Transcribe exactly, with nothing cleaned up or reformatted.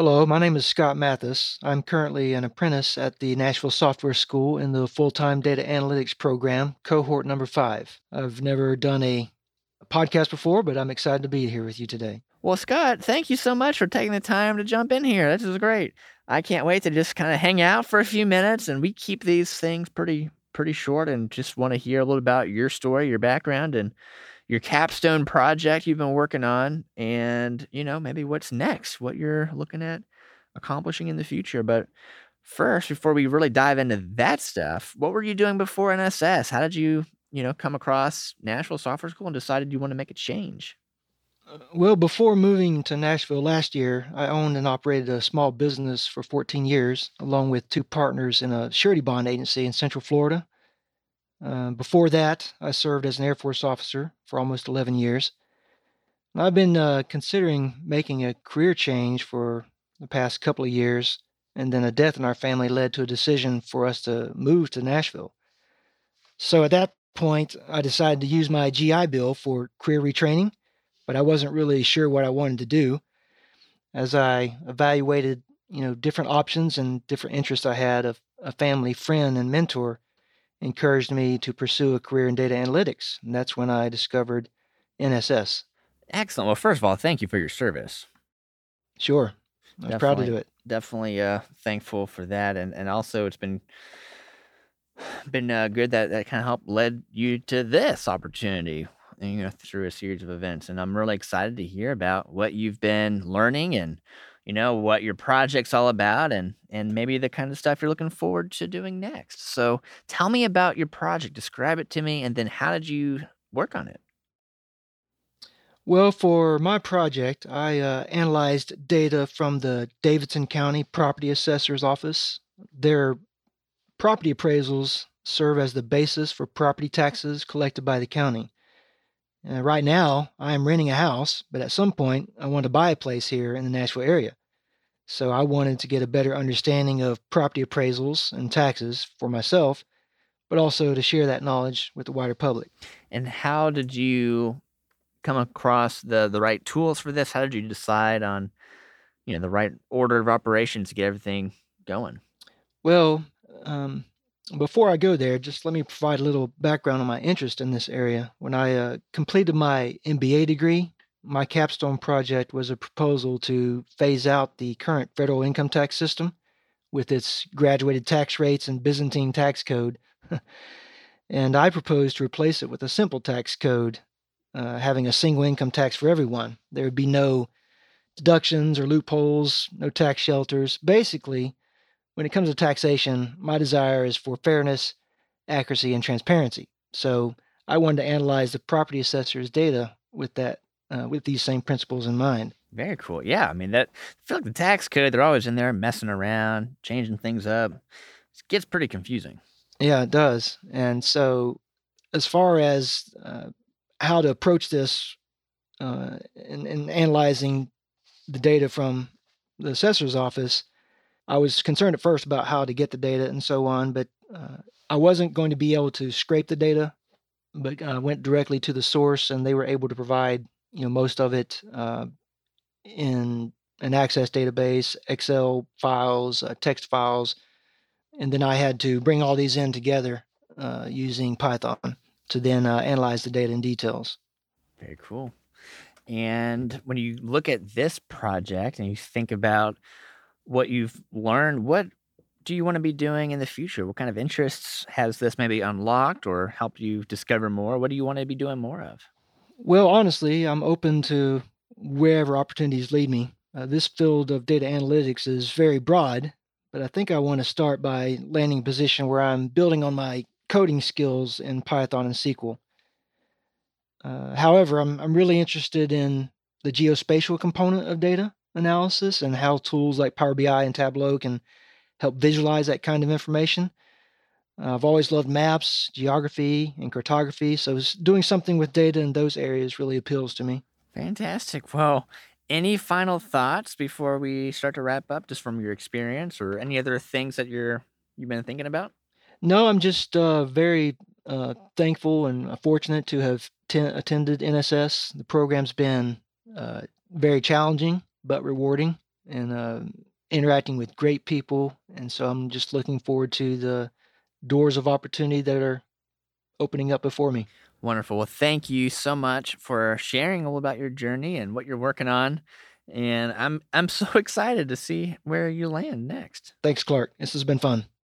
Hello, my name is Scott Mathis. I'm currently an apprentice at the Nashville Software School in the full-time data analytics program, cohort number five. I've never done a podcast before, but I'm excited to be here with you today. Well, Scott, thank you so much for taking the time to jump in here. This is great. I can't wait to just kind of hang out for a few minutes, and we keep these things pretty, pretty short and just want to hear a little about your story, your background, and your capstone project you've been working on, and, you know, maybe what's next, what you're looking at accomplishing in the future. But first, before we really dive into that stuff, what were you doing before N S S? How did you, you know, come across Nashville Software School and decided you want to make a change? Well, before moving to Nashville last year, I owned and operated a small business for fourteen years, along with two partners in a surety bond agency in Central Florida. Uh, before that, I served as an Air Force officer for almost eleven years. And I've been uh, considering making a career change for the past couple of years, and then a death in our family led to a decision for us to move to Nashville. So at that point, I decided to use my G I Bill for career retraining, but I wasn't really sure what I wanted to do. As I evaluated, you know, different options and different interests I had, a, a family friend and mentor encouraged me to pursue a career in data analytics. And that's when I discovered N S S. Excellent. Well, first of all, thank you for your service. Sure. I'm proud to do it. Definitely uh, thankful for that. And and also it's been been uh, good that that kind of helped led you to this opportunity, you know, through a series of events. And I'm really excited to hear about what you've been learning and, you know, what your project's all about and and maybe the kind of stuff you're looking forward to doing next. So tell me about your project. Describe it to me, and then how did you work on it? Well, for my project, I uh, analyzed data from the Davidson County Property Assessor's Office. Their property appraisals serve as the basis for property taxes collected by the county. And right now, I'm renting a house, but at some point, I want to buy a place here in the Nashville area. So I wanted to get a better understanding of property appraisals and taxes for myself, but also to share that knowledge with the wider public. And how did you come across the, the right tools for this? How did you decide on, you know, the right order of operations to get everything going? Well, um, before I go there, just let me provide a little background on my interest in this area. When I uh, completed my M B A degree, my capstone project was a proposal to phase out the current federal income tax system with its graduated tax rates and Byzantine tax code. And I proposed to replace it with a simple tax code, uh, having a single income tax for everyone. There would be no deductions or loopholes, no tax shelters. Basically, when it comes to taxation, my desire is for fairness, accuracy, and transparency. So I wanted to analyze the property assessor's data with that, uh, with these same principles in mind. Very cool. Yeah, I mean, that, I feel like the tax code, they're always in there messing around, changing things up. It gets pretty confusing. Yeah, it does. And so as far as uh, how to approach this uh, in, in analyzing the data from the assessor's office, I was concerned at first about how to get the data and so on, but uh, I wasn't going to be able to scrape the data, but I uh, went directly to the source, and they were able to provide, you know, most of it uh, in an Access database, Excel files, uh, text files, and then I had to bring all these in together uh, using Python to then uh, analyze the data in details. Very cool. And when you look at this project and you think about what you've learned, what do you want to be doing in the future? What kind of interests has this maybe unlocked or helped you discover more? What do you want to be doing more of? Well, honestly, I'm open to wherever opportunities lead me. Uh, this field of data analytics is very broad, but I think I want to start by landing a position where I'm building on my coding skills in Python and S Q L. Uh, however, I'm, I'm really interested in the geospatial component of data analysis and how tools like Power B I and Tableau can help visualize that kind of information. Uh, I've always loved maps, geography, and cartography, so doing something with data in those areas really appeals to me. Fantastic. Well, any final thoughts before we start to wrap up, just from your experience or any other things that you're, you've been thinking about? No, I'm just uh, very uh, thankful and fortunate to have ten- attended N S S. The program's been uh, very challenging, but rewarding, and uh, interacting with great people. And so I'm just looking forward to the doors of opportunity that are opening up before me. Wonderful. Well, thank you so much for sharing all about your journey and what you're working on. And I'm I'm so excited to see where you land next. Thanks, Clark. This has been fun.